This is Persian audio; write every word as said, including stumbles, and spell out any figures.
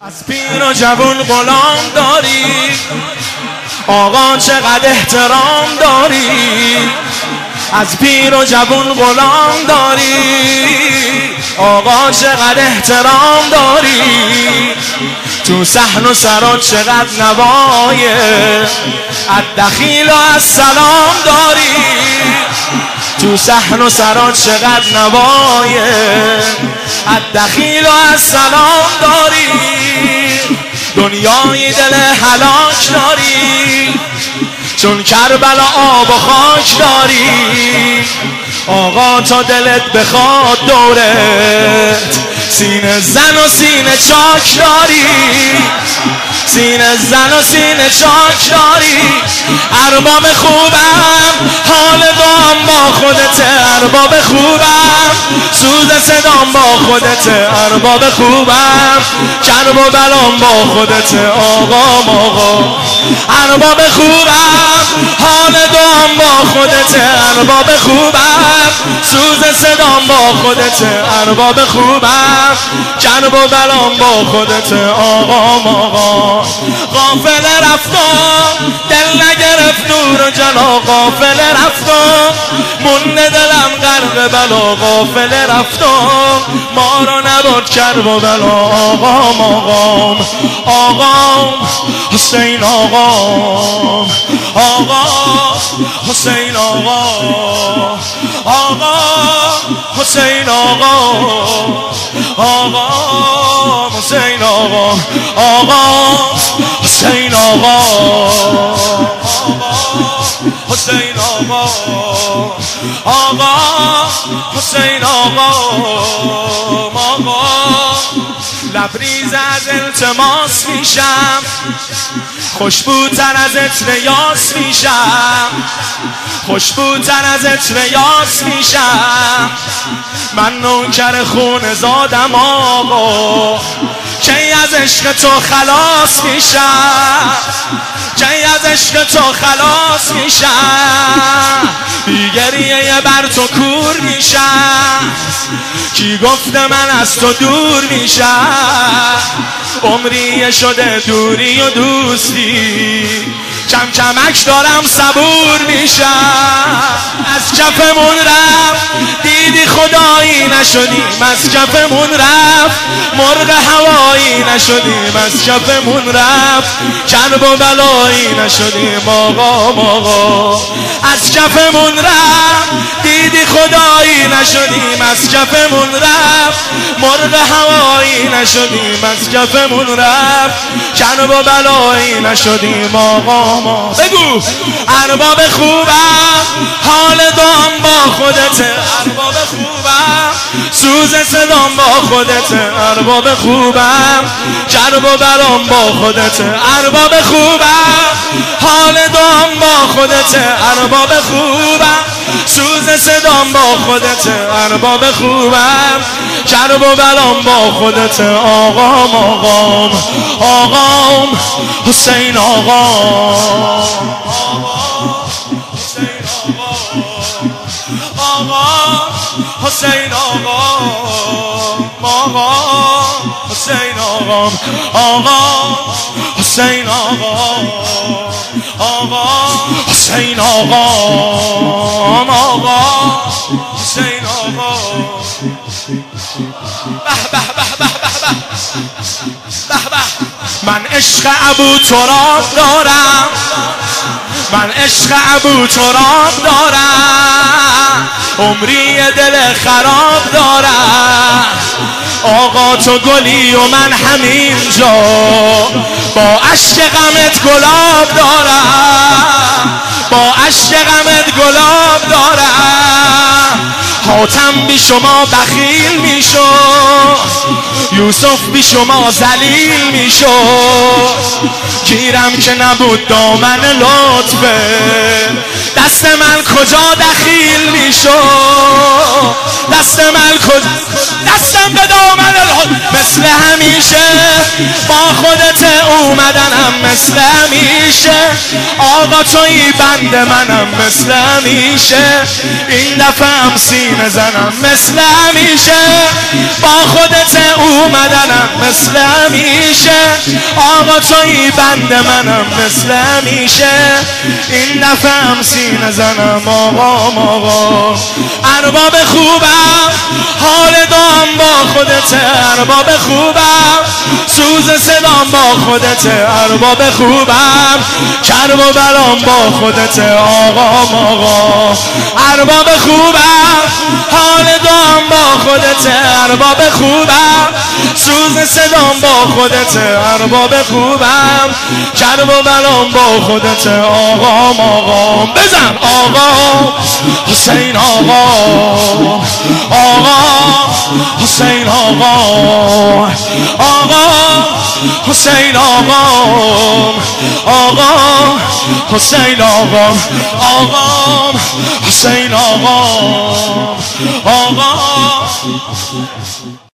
از پیر و جوون غلام داری، آقا چقدر احترام داری. از پیر و جوون غلام داری، آقا چقدر احترام داری. تو صحن و سرا چقدر نوایه، از دخیل و از سلام داری. تو صحن و سرا چقدر نوایه، از دخیل و از سلام داری. دنیای دل هلاک داری، چون کربلا آب و خاک داری. آقا تا دلت بخواد دورت سینه زن و سینه چاک داری، سینه زن و سینه چاک داری. ارباب خوبم حال دام با خودت، ارباب خوبم سوز صدام با خودت، ارباب خوبم کرب و بلام با خودت. آقام آقا ارباب خوبم حال دام با خودت، ارباب خوبم سوز صدام با خودت، ارباب خوبم کرب و بلام با خودت. آقام آقا غافل رفتم دل نگرفت نور و جلا، غافل رفتم من دلم غرق بلا، غافل رفتم ما را نبود کرب و بلا. آقام آقام آقام حسین آقام، آقا حسین آقا، آقا حسین آقا، آقا حسین آقا، آقا حسین آقا، آقا حسین آقا، آقا حسین آقا. لبریز از التماس میشم، خوشبوتر از عطر یاس میشم، خوشبوتر از عطر یاس میشم. من نوکر خون زادم آقا، کی از عشق تو خلاص میشم، کی از عشق تو خلاص میشم. بی گریه بر تو کور میشم، کی گفته من از تو دور میشم. عمری شده دوری و دوستی، کم کمک دارم صبور میشم. از کفمون رفت دیدی خدایی نشدیم، از کفمون رفت مرغ هوایی نشدیم، از کفمون رفت کرب و بلایی نشدیم. آقا آقا از کفمون رفت دیدی خدایی نشدیم، از کفمون رفت مرغ هوایی نشدیم، از کفمون رفت کرب و بلایی نشدیم. آقا بگو ارباب خوبم حال دام با خودت، ارباب خوبم سوز صدام با خودت، ارباب خوبم کرب و برام با خودت، ارباب خوبم حال دام با خودت، ارباب خوبم سوز صدام با خودت، ارباب خوبم کرب و برام با خودت. آقام آقام آقام حسین آقام، آقا حسین آقا، آقا حسین آقا، آقا حسین آقا، آقا حسین آقا، آقا حسین آقا، آقا حسین آقا. به به به به به به به. من عشق ابو تراب دارم، من عشق ابو تراب دارم. عمری دل خراب دارم، آقا تو گلی و من همینجا با عشق غمت گلاب دارم، با عشق غمت گلاب دارم. حاتم بی شما بخیل می شد، یوسف بی شما ذلیل می شد. گیرم که نبود دامن لطفه، دست من کجا دخیل می شد، دست من کجا دستم به دامن لطفه. مثل همیشه با خودت اون اومدنم مثل میشه، آقا توی بند منم مثل میشه، این دفعه هم سینه زنم مثل میشه، با خودت اومدنم مثل میشه، آقا توی بند منم مثل میشه، این دفعه هم سینه زنم آقام آقا. ارباب خوبم حال دام با خودت، ارباب خوبم سوز صدام با خودت، ارباب خوبم کرب و بلام با خودت آقام آقا. ارباب خوبم حال دام با خودت، ارباب خوبم سوز صدام با خودت، ارباب خوبم کرب و بلام با خودت آقام آقا. بزن آقا حسین آقا، آقا حسین آقا، آقا حسین آقا، آقا حسین آقا، آقا حسین آقا، آقا.